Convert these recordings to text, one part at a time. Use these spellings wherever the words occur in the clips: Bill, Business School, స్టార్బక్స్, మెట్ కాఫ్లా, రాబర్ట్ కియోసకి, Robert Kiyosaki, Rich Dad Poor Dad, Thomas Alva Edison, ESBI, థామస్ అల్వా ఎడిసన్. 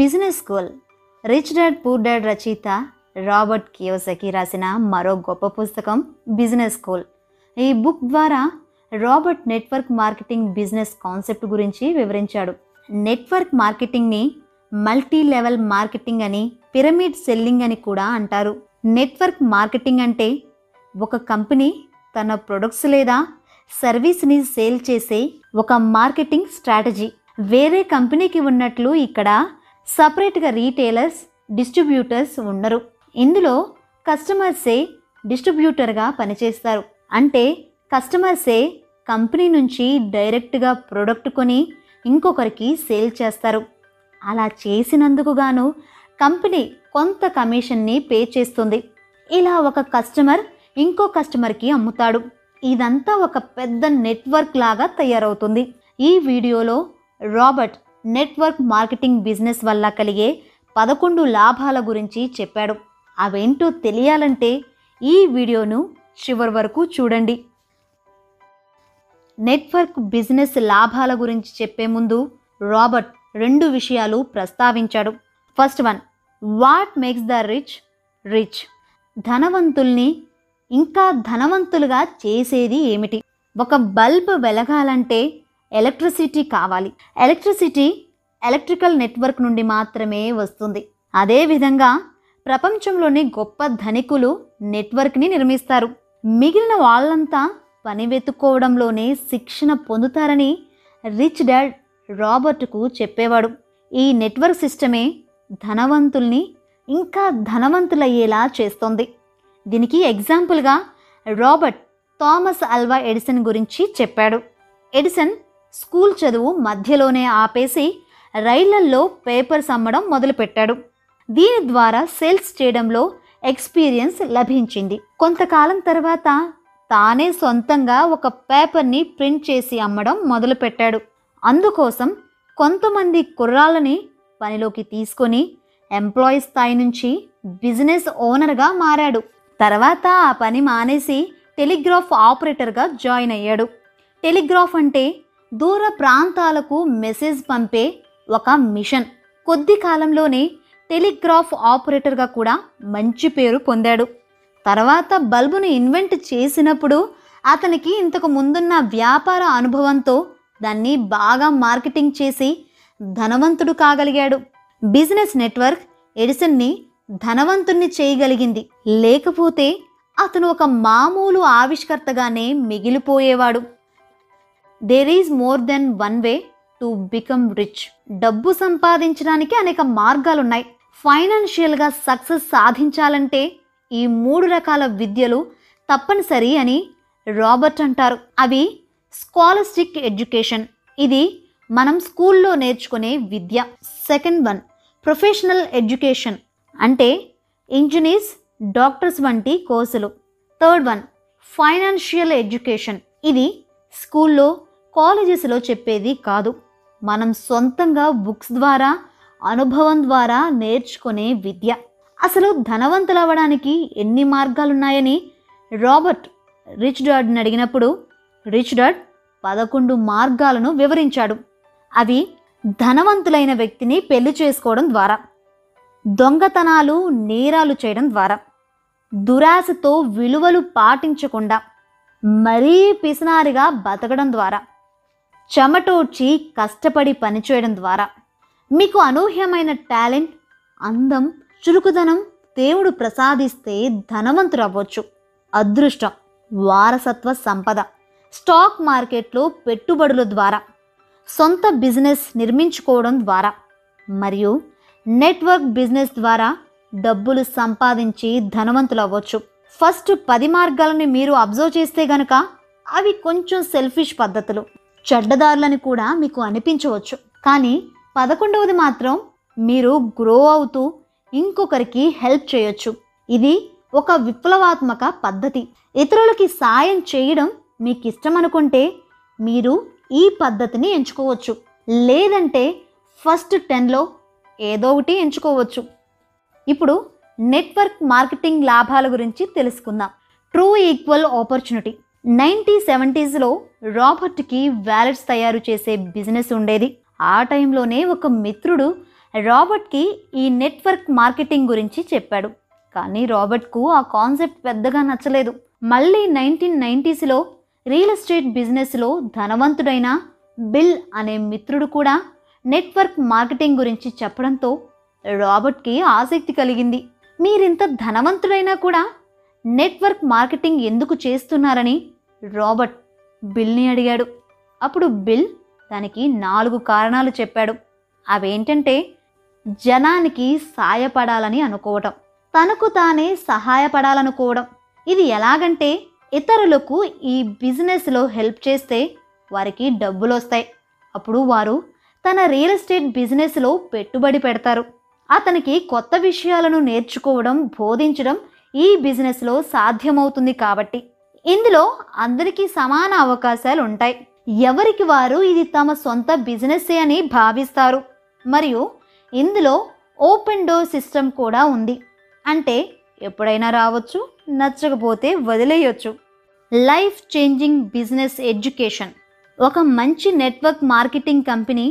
Business school rich dad poor dad రచయిత రాబర్ట్ కియోసకి రాసిన మరో గొప్ప పుస్తకం బిజినెస్ స్కూల్. ఈ బుక్ ద్వారా Robert network marketing business concept గురించి వివరించాడు. నెట్వర్క్ మార్కెటింగ్ని మల్టీ లెవెల్ మార్కెటింగ్ అని, పిరమిడ్ సెల్లింగ్ అని కూడా అంటారు. నెట్వర్క్ మార్కెటింగ్ అంటే ఒక కంపెనీ తన ప్రొడక్ట్స్ లేదా సర్వీస్ని సేల్ చేసే ఒక మార్కెటింగ్ స్ట్రాటజీ. వేరే కంపెనీకి ఉన్నట్లు ఇక్కడ సపరేట్గా రీటైలర్స్, డిస్ట్రిబ్యూటర్స్ ఉండరు. ఇందులో కస్టమర్సే డిస్ట్రిబ్యూటర్గా పనిచేస్తారు. అంటే కస్టమర్సే కంపెనీ నుంచి డైరెక్ట్గా ప్రొడక్ట్ కొని ఇంకొకరికి సేల్ చేస్తారు. అలా చేసినందుకు గాను కంపెనీ కొంత కమిషన్ని పే చేస్తుంది. ఇలా ఒక కస్టమర్ ఇంకో కస్టమర్కి అమ్ముతాడు. ఇదంతా ఒక పెద్ద నెట్వర్క్ లాగా తయారవుతుంది. ఈ వీడియోలో రాబర్ట్ నెట్వర్క్ మార్కెటింగ్ బిజినెస్ వల్ల కలిగే 11 లాభాల గురించి చెప్పాడు. అవేంటో తెలియాలంటే ఈ వీడియోను చివరి వరకు చూడండి. నెట్వర్క్ బిజినెస్ లాభాల గురించి చెప్పే ముందు రాబర్ట్ 2 విషయాలు ప్రస్తావించాడు. First one, what makes the rich rich? ధనవంతుల్ని ఇంకా ధనవంతులుగా చేసేది ఏమిటి? ఒక బల్బ్ వెలగాలంటే ఎలక్ట్రిసిటీ కావాలి. ఎలక్ట్రిసిటీ ఎలక్ట్రికల్ నెట్వర్క్ నుండి మాత్రమే వస్తుంది. అదేవిధంగా ప్రపంచంలోని గొప్ప ధనికులు నెట్వర్క్ని నిర్మిస్తారు. మిగిలిన వాళ్ళంతా పని వెతుక్కోవడంలోనే శిక్షణ పొందుతారని రిచ్ డాడ్ రాబర్ట్కు చెప్పేవాడు. ఈ నెట్వర్క్ సిస్టమే ధనవంతుల్ని ఇంకా ధనవంతులయ్యేలా చేస్తుంది. దీనికి ఎగ్జాంపుల్గా రాబర్ట్ థామస్ అల్వా ఎడిసన్ గురించి చెప్పాడు. ఎడిసన్ స్కూల్ చదువు మధ్యలోనే ఆపేసి రైళ్లల్లో పేపర్స్ అమ్మడం మొదలుపెట్టాడు. దీని ద్వారా సేల్స్ చేయడంలో ఎక్స్పీరియన్స్ లభించింది. కొంతకాలం తర్వాత తానే సొంతంగా ఒక పేపర్ని ప్రింట్ చేసి అమ్మడం మొదలుపెట్టాడు. అందుకోసం కొంతమంది కుర్రాళ్ళని పనిలోకి తీసుకొని ఎంప్లాయీ స్థాయి నుంచి బిజినెస్ ఓనర్గా మారాడు. తర్వాత ఆ పని మానేసి టెలిగ్రాఫ్ ఆపరేటర్గా జాయిన్ అయ్యాడు. టెలిగ్రాఫ్ అంటే దూర ప్రాంతాలకు మెసేజ్ పంపే ఒక మిషన్. కొద్ది కాలంలోనే టెలిగ్రాఫ్ ఆపరేటర్గా కూడా మంచి పేరు పొందాడు. తర్వాత బల్బును ఇన్వెంట్ చేసినప్పుడు అతనికి ఇంతకు ముందున్న వ్యాపార అనుభవంతో దాన్ని బాగా మార్కెటింగ్ చేసి ధనవంతుడు కాగలిగాడు. బిజినెస్ నెట్వర్క్ ఎడిసన్ని ధనవంతుణ్ణి చేయగలిగింది. లేకపోతే అతను ఒక మామూలు ఆవిష్కర్తగానే మిగిలిపోయేవాడు. There is more than one way to become rich. డబ్బు సంపాదించడానికి అనేక మార్గాలున్నాయి. ఫైనాన్షియల్గా సక్సెస్ సాధించాలంటే ఈ 3 రకాల విద్యలు తప్పనిసరి అని రాబర్ట్ అంటారు. అవి స్కాలస్టిక్ ఎడ్యుకేషన్, ఇది మనం స్కూల్లో నేర్చుకునే విద్య. సెకండ్ వన్, ప్రొఫెషనల్ ఎడ్యుకేషన్, అంటే ఇంజనీర్స్, డాక్టర్స్ వంటి కోర్సులు. థర్డ్ వన్, ఫైనాన్షియల్ ఎడ్యుకేషన్, ఇది స్కూల్లో, కాలేజెస్లో చెప్పేది కాదు, మనం సొంతంగా బుక్స్ ద్వారా, అనుభవం ద్వారా నేర్చుకునే విద్య. అసలు ధనవంతులు అవ్వడానికి ఎన్ని మార్గాలున్నాయని రాబర్ట్ రిచ్ డాడ్ని అడిగినప్పుడు రిచ్ డాడ్ 11 మార్గాలను వివరించాడు. అవి ధనవంతులైన వ్యక్తిని పెళ్లి చేసుకోవడం ద్వారా, దొంగతనాలు, నేరాలు చేయడం ద్వారా, దురాశతో విలువలు పాటించకుండా మరీ పిసినారిగా బతకడం ద్వారా, చెమటోడ్చి కష్టపడి పనిచేయడం ద్వారా. మీకు అనూహ్యమైన టాలెంట్, అందం, చురుకుదనం దేవుడు ప్రసాదిస్తే ధనవంతులు అవ్వచ్చు. అదృష్టం, వారసత్వ సంపద, స్టాక్ మార్కెట్లో పెట్టుబడుల ద్వారా, సొంత బిజినెస్ నిర్మించుకోవడం ద్వారా, మరియు నెట్వర్క్ బిజినెస్ ద్వారా డబ్బులు సంపాదించి ధనవంతులు అవ్వచ్చు. ఫస్ట్ 10 మార్గాలని మీరు అబ్జర్వ్ చేస్తే గనక అవి కొంచెం సెల్ఫిష్ పద్ధతులు, చెడ్డదారులని కూడా మీకు అనిపించవచ్చు. కానీ 11వది మాత్రం మీరు గ్రో అవుతూ ఇంకొకరికి హెల్ప్ చేయొచ్చు. ఇది ఒక విప్లవాత్మక పద్ధతి. ఇతరులకి సాయం చేయడం మీకు ఇష్టం అనుకుంటే మీరు ఈ పద్ధతిని ఎంచుకోవచ్చు. లేదంటే ఫస్ట్ 10లో ఏదో ఒకటి ఎంచుకోవచ్చు. ఇప్పుడు నెట్వర్క్ మార్కెటింగ్ లాభాల గురించి తెలుసుకుందాం. True equal opportunity. 1970s రాబర్ట్కి వ్యాలెట్స్ తయారు చేసే బిజినెస్ ఉండేది. ఆ టైంలోనే ఒక మిత్రుడు రాబర్ట్కి ఈ నెట్వర్క్ మార్కెటింగ్ గురించి చెప్పాడు. కానీ రాబర్ట్కు ఆ కాన్సెప్ట్ పెద్దగా నచ్చలేదు. మళ్ళీ 1990s రియల్ ఎస్టేట్ బిజినెస్లో ధనవంతుడైన బిల్ అనే మిత్రుడు కూడా నెట్వర్క్ మార్కెటింగ్ గురించి చెప్పడంతో రాబర్ట్కి ఆసక్తి కలిగింది. మీరింత ధనవంతుడైనా కూడా నెట్వర్క్ మార్కెటింగ్ ఎందుకు చేస్తున్నారని రాబర్ట్ బిల్ని అడిగాడు. అప్పుడు బిల్ దానికి 4 కారణాలు చెప్పాడు. అవేంటంటే, జనానికి సాయపడాలని అనుకోవటం, తనకు తానే సహాయపడాలనుకోవడం. ఇది ఎలాగంటే, ఇతరులకు ఈ బిజినెస్లో హెల్ప్ చేస్తే వారికి డబ్బులు వస్తాయి, అప్పుడు వారు తన రియల్ ఎస్టేట్ బిజినెస్లో పెట్టుబడి పెడతారు. అతనికి కొత్త విషయాలను నేర్చుకోవడం, బోధించడం ఈ బిజినెస్లో సాధ్యమవుతుంది. కాబట్టి ఇందులో అందరికీ సమాన అవకాశాలు ఉంటాయి. ఎవరికి వారు ఇది తమ సొంత బిజినెస్సే అని భావిస్తారు. మరియు ఇందులో ఓపెన్ డోర్ సిస్టమ్ కూడా ఉంది. అంటే ఎప్పుడైనా రావచ్చు, నచ్చకపోతే వదిలేయొచ్చు. Life changing business education. ఒక మంచి నెట్వర్క్ మార్కెటింగ్ కంపెనీ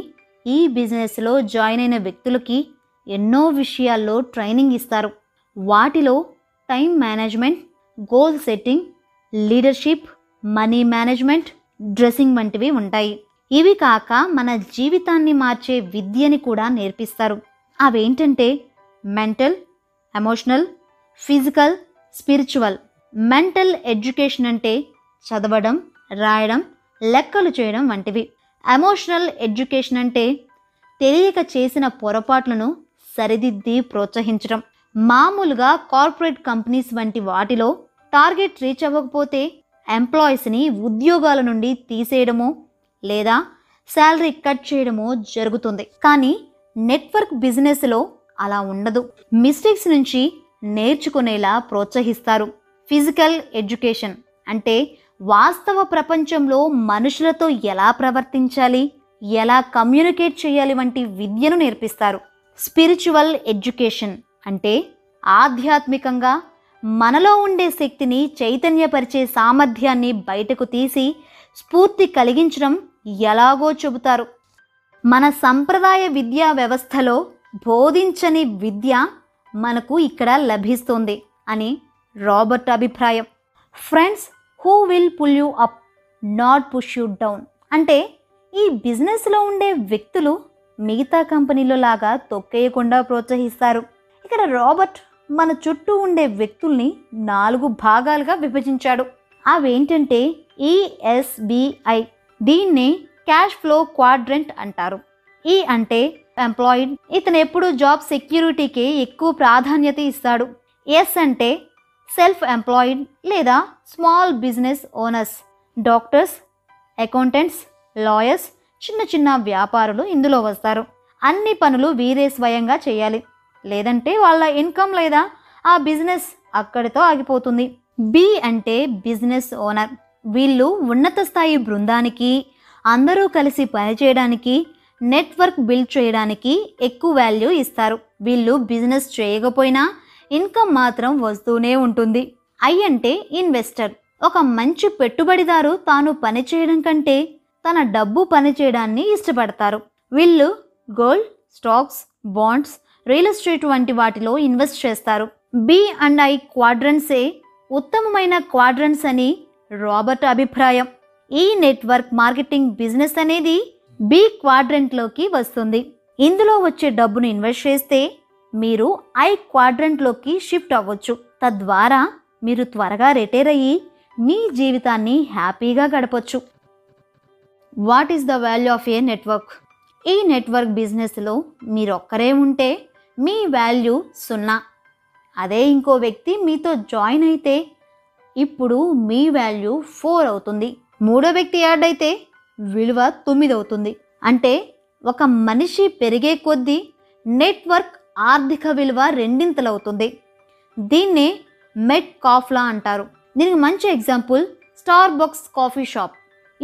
ఈ బిజినెస్లో జాయిన్ అయిన వ్యక్తులకి ఎన్నో విషయాల్లో ట్రైనింగ్ ఇస్తారు. వాటిలో time management, goal setting, leadership, money management, dressing వంటివి ఉంటాయి. ఇవి కాక మన జీవితాన్ని మార్చే విద్యని కూడా నేర్పిస్తారు. అవేంటంటే mental, emotional, physical, spiritual. Mental education అంటే చదవడం, రాయడం, లెక్కలు చేయడం వంటివి. ఎమోషనల్ ఎడ్యుకేషన్ అంటే తెలియక చేసిన పొరపాట్లను సరిదిద్ది ప్రోత్సహించడం. మామూలుగా కార్పొరేట్ కంపెనీస్ వంటి వాటిలో టార్గెట్ రీచ్ అవ్వకపోతే ఎంప్లాయీస్ని ఉద్యోగాల నుండి తీసేయడమో లేదా శాలరీ కట్ చేయడమో జరుగుతుంది. కానీ నెట్వర్క్ బిజినెస్లో అలా ఉండదు. మిస్టేక్స్ నుంచి నేర్చుకునేలా ప్రోత్సహిస్తారు. ఫిజికల్ ఎడ్యుకేషన్ అంటే వాస్తవ ప్రపంచంలో మనుషులతో ఎలా ప్రవర్తించాలి, ఎలా కమ్యూనికేట్ చేయాలి వంటి విద్యను నేర్పిస్తారు. స్పిరిచువల్ ఎడ్యుకేషన్ అంటే ఆధ్యాత్మికంగా మనలో ఉండే శక్తిని చైతన్యపరిచే సామర్థ్యాన్ని బయటకు తీసి స్ఫూర్తి కలిగించడం ఎలాగో చెబుతారు. మన సంప్రదాయ విద్యా వ్యవస్థలో బోధించని విద్య మనకు ఇక్కడ లభిస్తుంది అని రాబర్ట్ అభిప్రాయం. Friends who will pull you up, not push you down. అంటే ఈ బిజినెస్లో ఉండే వ్యక్తులు మిగతా కంపెనీలో లాగా తొక్కేయకుండా ప్రోత్సహిస్తారు. ఇక్కడ రాబర్ట్ మన చుట్టూ ఉండే వ్యక్తుల్ని 4 భాగాలుగా విభజించాడు. అవేంటంటే ESBI. దీన్ని క్యాష్ ఫ్లో క్వాడ్రెంట్ అంటారు. ఈ అంటే ఎంప్లాయిడ్, ఇతను ఎప్పుడు జాబ్ సెక్యూరిటీకి ఎక్కువ ప్రాధాన్యత ఇస్తాడు. S అంటే సెల్ఫ్ ఎంప్లాయిడ్ లేదా small business owners, doctors, accountants, lawyers, చిన్న చిన్న వ్యాపారులు ఇందులో వస్తారు. అన్ని పనులు వీరే స్వయంగా చేయాలి, లేదంటే వాళ్ళ ఇన్కమ్ లేదా ఆ బిజినెస్ అక్కడితో ఆగిపోతుంది. B అంటే బిజినెస్ ఓనర్. వీళ్ళు ఉన్నత స్థాయి బృందానికి, అందరూ కలిసి పనిచేయడానికి, నెట్వర్క్ బిల్డ్ చేయడానికి ఎక్కువ వాల్యూ ఇస్తారు. వీళ్ళు బిజినెస్ చేయకపోయినా ఇన్కమ్ మాత్రం వస్తూనే ఉంటుంది. I అంటే ఇన్వెస్టర్. ఒక మంచి పెట్టుబడిదారు తాను పనిచేయడం కంటే తన డబ్బు పనిచేయడాన్ని ఇష్టపడతారు. వీళ్ళు gold, stocks, bonds, real estate వంటి వాటిలో ఇన్వెస్ట్ చేస్తారు. B&I క్వాడ్రంట్సే ఉత్తమమైన క్వాడ్రంట్స్ అని రాబర్ట్ అభిప్రాయం. ఈ నెట్వర్క్ మార్కెటింగ్ బిజినెస్ అనేది B క్వాడ్రంట్లోకి వస్తుంది. ఇందులో వచ్చే డబ్బును ఇన్వెస్ట్ చేస్తే మీరు I క్వాడ్రంట్లోకి షిఫ్ట్ అవ్వచ్చు. తద్వారా మీరు త్వరగా రిటైర్ అయ్యి మీ జీవితాన్ని హ్యాపీగా గడపచ్చు. What is the value of a network? ఈ నెట్వర్క్ బిజినెస్లో మీరొక్కరే ఉంటే మీ వాల్యూ 0. అదే ఇంకో వ్యక్తి మీతో జాయిన్ అయితే ఇప్పుడు మీ వాల్యూ 4 అవుతుంది. మూడో వ్యక్తి యాడ్ అయితే విలువ 9 అవుతుంది. అంటే ఒక మనిషి పెరిగే కొద్దీ నెట్వర్క్ ఆర్థిక విలువ 2x అవుతుంది. దీన్నే మెట్ కాఫ్లా అంటారు. దీనికి మంచి ఎగ్జాంపుల్ స్టార్బక్స్ కాఫీ షాప్.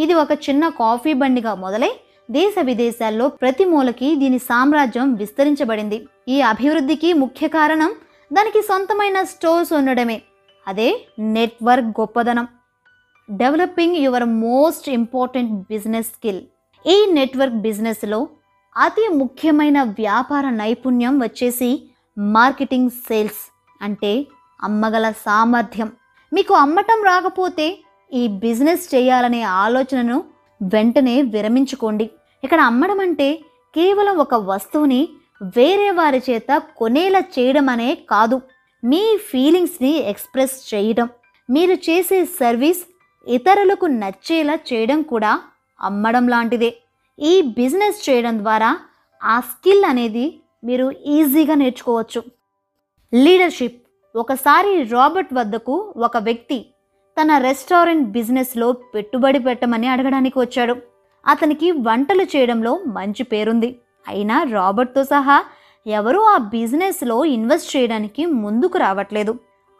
ఇది ఒక చిన్న కాఫీ బండిగా మొదలై దేశ విదేశాల్లో ప్రతి మూలకి దీని సామ్రాజ్యం విస్తరించబడింది. ఈ అభివృద్ధికి ముఖ్య కారణం దానికి సొంతమైన స్టోర్స్ ఉండడమే. అదే నెట్వర్క్ గొప్పదనం. Developing your most important business skill. ఈ నెట్వర్క్ బిజినెస్లో అతి ముఖ్యమైన వ్యాపార నైపుణ్యం వచ్చేసి మార్కెటింగ్, సేల్స్ అంటే అమ్మగల సామర్థ్యం. మీకు అమ్మటం రాకపోతే ఈ బిజినెస్ చేయాలనే ఆలోచనను వెంటనే విరమించుకోండి. ఇక్కడ అమ్మడం అంటే కేవలం ఒక వస్తువుని వేరే వారి చేత కొనేలా చేయడం అనే కాదు, మీ ఫీలింగ్స్ని ఎక్స్ప్రెస్ చేయడం, మీరు చేసే సర్వీస్ ఇతరులకు నచ్చేలా చేయడం కూడా అమ్మడం లాంటిదే. ఈ బిజినెస్ చేయడం ద్వారా ఆ స్కిల్ అనేది మీరు ఈజీగా నేర్చుకోవచ్చు. లీడర్షిప్. ఒకసారి రాబర్ట్ వద్దకు ఒక వ్యక్తి తన రెస్టారెంట్ బిజినెస్లో పెట్టుబడి పెట్టమని అడగడానికి వచ్చాడు. అతనికి వంటలు చేయడంలో మంచి పేరుంది. అయినా రాబర్ట్తో సహా ఎవరూ ఆ బిజినెస్లో ఇన్వెస్ట్ చేయడానికి ముందుకు రావట్లేదు.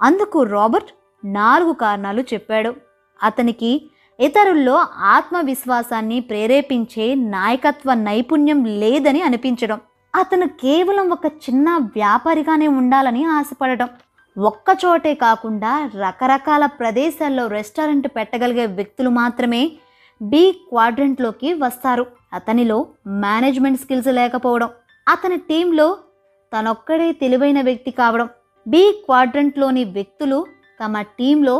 అందుకు రాబర్ట్ 4 కారణాలు చెప్పాడు. అతనికి ఇతరుల్లో ఆత్మవిశ్వాసాన్ని ప్రేరేపించే నాయకత్వ నైపుణ్యం లేదని అనిపించడం, అతను కేవలం ఒక చిన్న వ్యాపారిగానే ఉండాలని ఆశపడటం, ఒక్కచోటే కాకుండా రకరకాల ప్రదేశాల్లో రెస్టారెంట్ పెట్టగలిగే వ్యక్తులు మాత్రమే బి క్వాడ్రంట్లోకి వస్తారు, అతనిలో మేనేజ్మెంట్ స్కిల్స్ లేకపోవడం, అతని టీంలో తనొక్కడే తెలివైన వ్యక్తి కావడం. బి క్వాడ్రంట్లోని వ్యక్తులు తమ టీంలో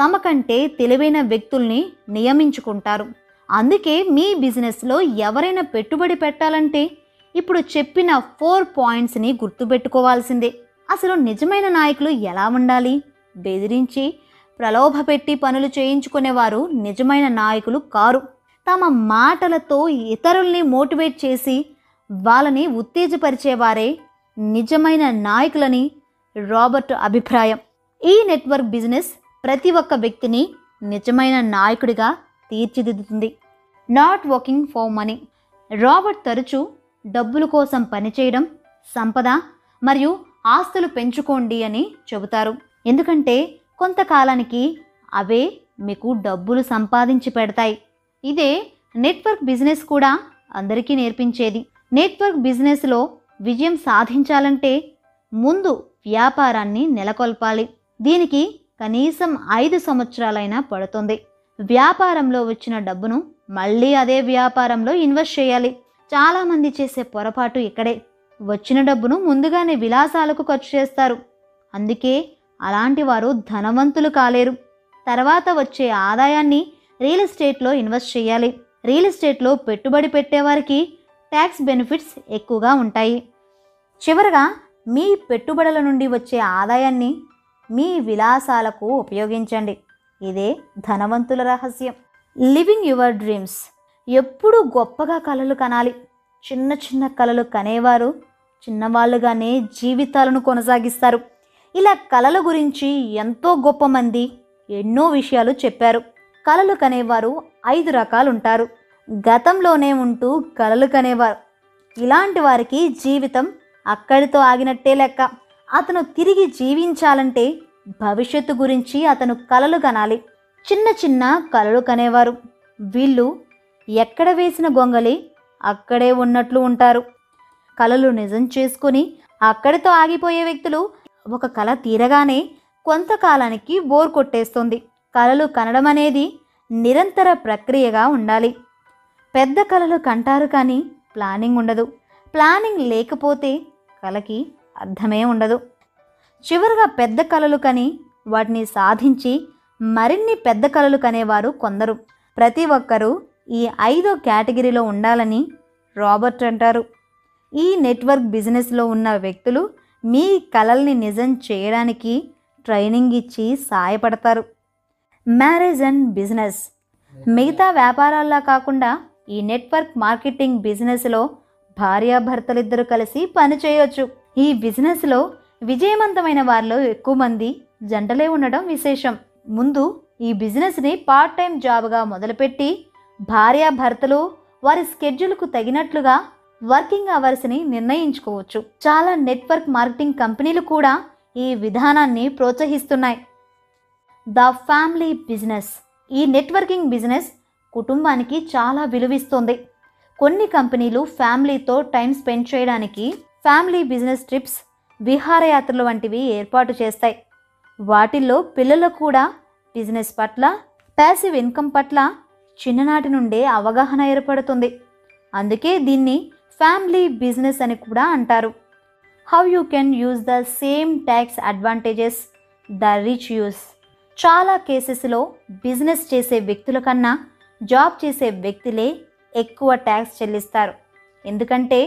తమ కంటే తెలివైన వ్యక్తుల్ని నియమించుకుంటారు. అందుకే మీ బిజినెస్లో ఎవరైనా పెట్టుబడి పెట్టాలంటే ఇప్పుడు చెప్పిన 4 పాయింట్స్ని గుర్తుపెట్టుకోవాల్సిందే. అసలు నిజమైన నాయకులు ఎలా ఉండాలి? బెదిరించి ప్రలోభపెట్టి పనులు చేయించుకునేవారు నిజమైన నాయకులు కారు. తమ మాటలతో ఇతరుల్ని మోటివేట్ చేసి వాళ్ళని ఉత్తేజపరిచేవారే నిజమైన నాయకులని రాబర్ట్ అభిప్రాయం. ఈ నెట్వర్క్ బిజినెస్ ప్రతి ఒక్క వ్యక్తిని నిజమైన నాయకుడిగా తీర్చిదిద్దుతుంది. Not working for money. Robert తరచూ డబ్బుల కోసం పనిచేయడం, సంపద మరియు ఆస్తులు పెంచుకోండి అని చెబుతారు. ఎందుకంటే కొంతకాలానికి అవే మీకు డబ్బులు సంపాదించి పెడతాయి. ఇదే నెట్వర్క్ బిజినెస్ కూడా అందరికీ నేర్పించేది. నెట్వర్క్ బిజినెస్లో విజయం సాధించాలంటే ముందు వ్యాపారాన్ని నెలకొల్పాలి. దీనికి కనీసం 5 సంవత్సరాలైనా పడుతుంది. వ్యాపారంలో వచ్చిన డబ్బును మళ్ళీ అదే వ్యాపారంలో ఇన్వెస్ట్ చేయాలి. చాలామంది చేసే పొరపాటు ఇక్కడే. వచ్చిన డబ్బును ముందుగానే విలాసాలకు ఖర్చు చేస్తారు. అందుకే అలాంటి వారు ధనవంతులు కాలేరు. తర్వాత వచ్చే ఆదాయాన్ని రియల్ ఎస్టేట్లో ఇన్వెస్ట్ చేయాలి. రియల్ ఎస్టేట్లో పెట్టుబడి పెట్టేవారికి ట్యాక్స్ బెనిఫిట్స్ ఎక్కువగా ఉంటాయి. చివరగా మీ పెట్టుబడుల నుండి వచ్చే ఆదాయాన్ని మీ విలాసాలకు ఉపయోగించండి. ఇదే ధనవంతుల రహస్యం. Living your dreams. ఎప్పుడూ గొప్పగా కలలు కనాలి. చిన్న చిన్న కలలు కనేవారు చిన్నవాళ్ళుగానే జీవితాలను కొనసాగిస్తారు. ఇలా కలల గురించి ఎంతో గొప్ప మంది ఎన్నో విషయాలు చెప్పారు. కలలు కనేవారు 5 రకాలు ఉంటారు. గతంలోనే ఉంటూ కలలు కనేవారు, ఇలాంటి వారికి జీవితం అక్కడితో ఆగినట్టే లెక్క. అతను తిరిగి జీవించాలంటే భవిష్యత్తు గురించి అతను కలలు కనాలి. చిన్న చిన్న కలలు కనేవారు, వీళ్ళు ఎక్కడ వేసిన గొంగలి అక్కడే ఉన్నట్లు ఉంటారు. కలలు నిజం చేసుకుని అక్కడితో ఆగిపోయే వ్యక్తులు ఒక కళ తీరగానే కొంతకాలానికి బోర్ కొట్టేస్తుంది. కలలు కనడం అనేది నిరంతర ప్రక్రియగా ఉండాలి. పెద్ద కలలు కంటారు కానీ ప్లానింగ్ ఉండదు. ప్లానింగ్ లేకపోతే కళకి అర్థమే ఉండదు. చివరగా పెద్ద కలలు కని వాటిని సాధించి మరిన్ని పెద్ద కలలు కనేవారు కొందరు. ప్రతి ఒక్కరూ ఈ 5వ కేటగిరీలో ఉండాలని రాబర్ట్ అంటారు. ఈ నెట్వర్క్ బిజినెస్లో ఉన్న వ్యక్తులు మీ కలల్ని నిజం చేయడానికి ట్రైనింగ్ ఇచ్చి సహాయపడతారు. Marriage and business. మిగతా వ్యాపారాల్లా కాకుండా ఈ నెట్వర్క్ మార్కెటింగ్ బిజినెస్లో భార్యాభర్తలిద్దరూ కలిసి పనిచేయవచ్చు. ఈ బిజినెస్లో విజయవంతమైన వారిలో ఎక్కువ మంది జంటలే ఉండడం విశేషం. ముందు ఈ బిజినెస్ని పార్ట్ టైం జాబ్గా మొదలుపెట్టి భార్యాభర్తలు వారి స్కెడ్యూల్కు తగినట్లుగా వర్కింగ్ అవర్స్ని నిర్ణయించుకోవచ్చు. చాలా నెట్వర్క్ మార్కెటింగ్ కంపెనీలు కూడా ఈ విధానాన్ని ప్రోత్సహిస్తున్నాయి. The family business. ఈ నెట్వర్కింగ్ బిజినెస్ కుటుంబానికి చాలా విలువిస్తుంది. కొన్ని కంపెనీలు ఫ్యామిలీతో టైం స్పెండ్ చేయడానికి ఫ్యామిలీ బిజినెస్ ట్రిప్స్, విహారయాత్రలు వంటివి ఏర్పాటు చేస్తాయి. వాటిల్లో పిల్లలు కూడా బిజినెస్ పట్ల, ప్యాసివ్ ఇన్కమ్ పట్ల చిన్ననాటి నుండే అవగాహన ఏర్పడుతుంది. అందుకే దీన్ని ఫ్యామిలీ బిజినెస్ అని కూడా అంటారు. How you can use the same tax advantages the rich use. చాలా కేసెస్లో బిజినెస్ చేసే వ్యక్తుల కన్నా జాబ్ చేసే వ్యక్తులే ఎక్కువ ట్యాక్స్ చెల్లిస్తారు. ఎందుకంటే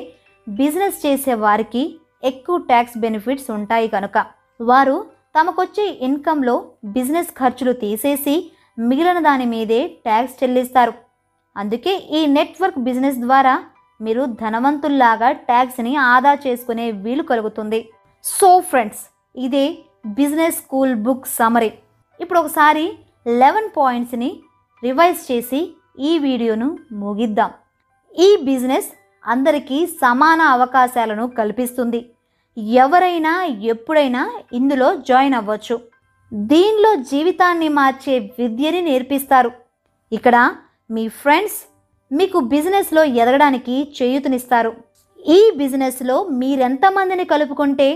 బిజినెస్ చేసే వారికి ఎక్కువ ట్యాక్స్ బెనిఫిట్స్ ఉంటాయి కనుక వారు తమకొచ్చే ఇన్కంలో బిజినెస్ ఖర్చులు తీసేసి మిగిలిన దాని మీదే ట్యాక్స్ చెల్లిస్తారు. అందుకే ఈ నెట్వర్క్ బిజినెస్ ద్వారా మీరు ధనవంతుల్లాగా ట్యాక్స్ని ఆదా చేసుకునే వీలు కలుగుతుంది. సో ఫ్రెండ్స్, ఇదే బిజినెస్ స్కూల్ బుక్ సమరీ. ఇప్పుడు ఒకసారి 11 పాయింట్స్ని రివైజ్ చేసి ఈ వీడియోను ముగిద్దాం. ఈ బిజినెస్ అందరికీ సమాన అవకాశాలను కల్పిస్తుంది. ఎవరైనా ఎప్పుడైనా ఇందులో జాయిన్ అవ్వచ్చు. దీనిలో జీవితాన్ని మార్చే విద్యని నేర్పిస్తారు. ఇక్కడ మీ ఫ్రెండ్స్ మీకు బిజినెస్లో ఎదగడానికి చేయూతనిస్తారు. ఈ బిజినెస్లో మీరెంతమందిని కలుపుకుంటే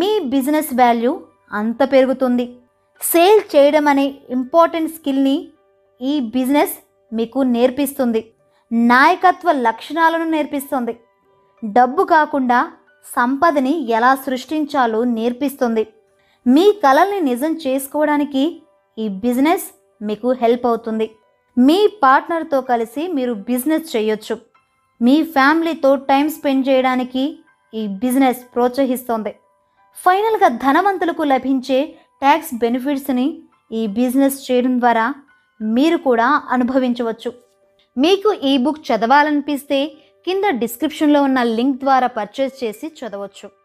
మీ బిజినెస్ వాల్యూ అంత పెరుగుతుంది. సేల్ చేయడం అనే ఇంపార్టెంట్ స్కిల్ని ఈ బిజినెస్ మీకు నేర్పిస్తుంది. నాయకత్వ లక్షణాలను నేర్పిస్తుంది. డబ్బు కాకుండా సంపదని ఎలా సృష్టించాలో నేర్పిస్తుంది. మీ కలల్ని నిజం చేసుకోవడానికి ఈ బిజినెస్ మీకు హెల్ప్ అవుతుంది. మీ పార్ట్నర్తో కలిసి మీరు బిజినెస్ చేయొచ్చు. మీ ఫ్యామిలీతో టైం స్పెండ్ చేయడానికి ఈ బిజినెస్ ప్రోత్సహిస్తుంది. ఫైనల్గా ధనవంతులకు లభించే ట్యాక్స్ బెనిఫిట్స్ని ఈ బిజినెస్ చేయడం ద్వారా మీరు కూడా అనుభవించవచ్చు. మీకు ఈ బుక్ చదవాలనిపిస్తే కింద డిస్క్రిప్షన్లో ఉన్న లింక్ ద్వారా పర్చేస్ చేసి చదవచ్చు.